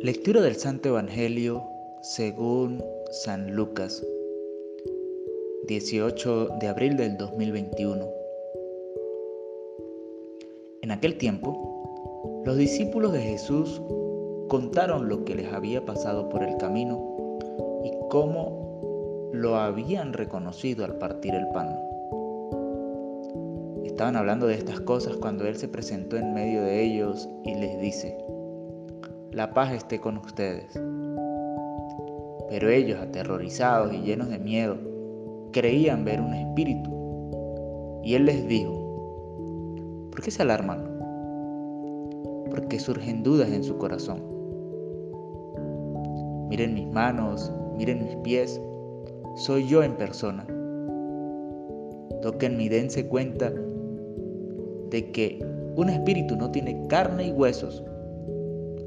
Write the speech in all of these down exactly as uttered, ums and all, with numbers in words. Lectura del Santo Evangelio según San Lucas, dieciocho de abril del dos mil veintiuno. En aquel tiempo, los discípulos de Jesús contaron lo que les había pasado por el camino y cómo lo habían reconocido al partir el pan. Estaban hablando de estas cosas cuando Él se presentó en medio de ellos y les dice: La paz esté con ustedes. Pero ellos, aterrorizados y llenos de miedo, creían ver un espíritu. Y Él les dijo: ¿Por qué se alarman? ¿Por qué surgen dudas en su corazón? Miren mis manos, miren mis pies, soy yo en persona. Tóquenme y dense cuenta de que un espíritu no tiene carne y huesos,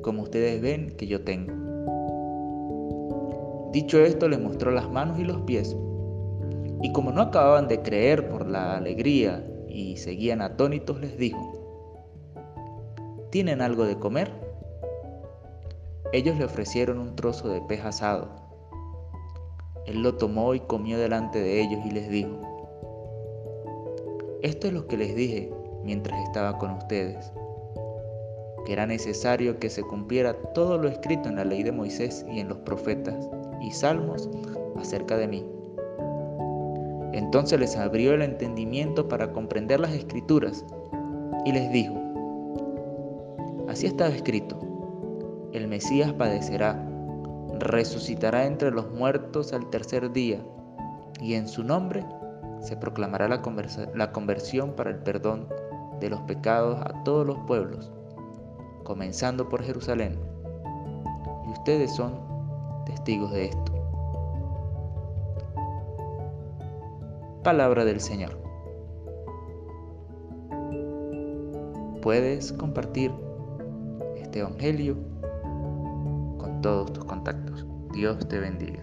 como ustedes ven que yo tengo. Dicho esto, les mostró las manos y los pies, y como no acababan de creer por la alegría y seguían atónitos, les dijo: ¿Tienen algo de comer? Ellos le ofrecieron un trozo de pez asado. Él lo tomó y comió delante de ellos y les dijo: Esto es lo que les dije mientras estaba con ustedes, que era necesario que se cumpliera todo lo escrito en la ley de Moisés y en los profetas y salmos acerca de mí. Entonces les abrió el entendimiento para comprender las escrituras y les dijo: Así estaba escrito, el Mesías padecerá, resucitará entre los muertos al tercer día, y en su nombre se proclamará la, conversa- la conversión para el perdón de los pecados a todos los pueblos, comenzando por Jerusalén, y ustedes son testigos de esto. Palabra del Señor. Puedes compartir este evangelio con todos tus contactos. Dios te bendiga.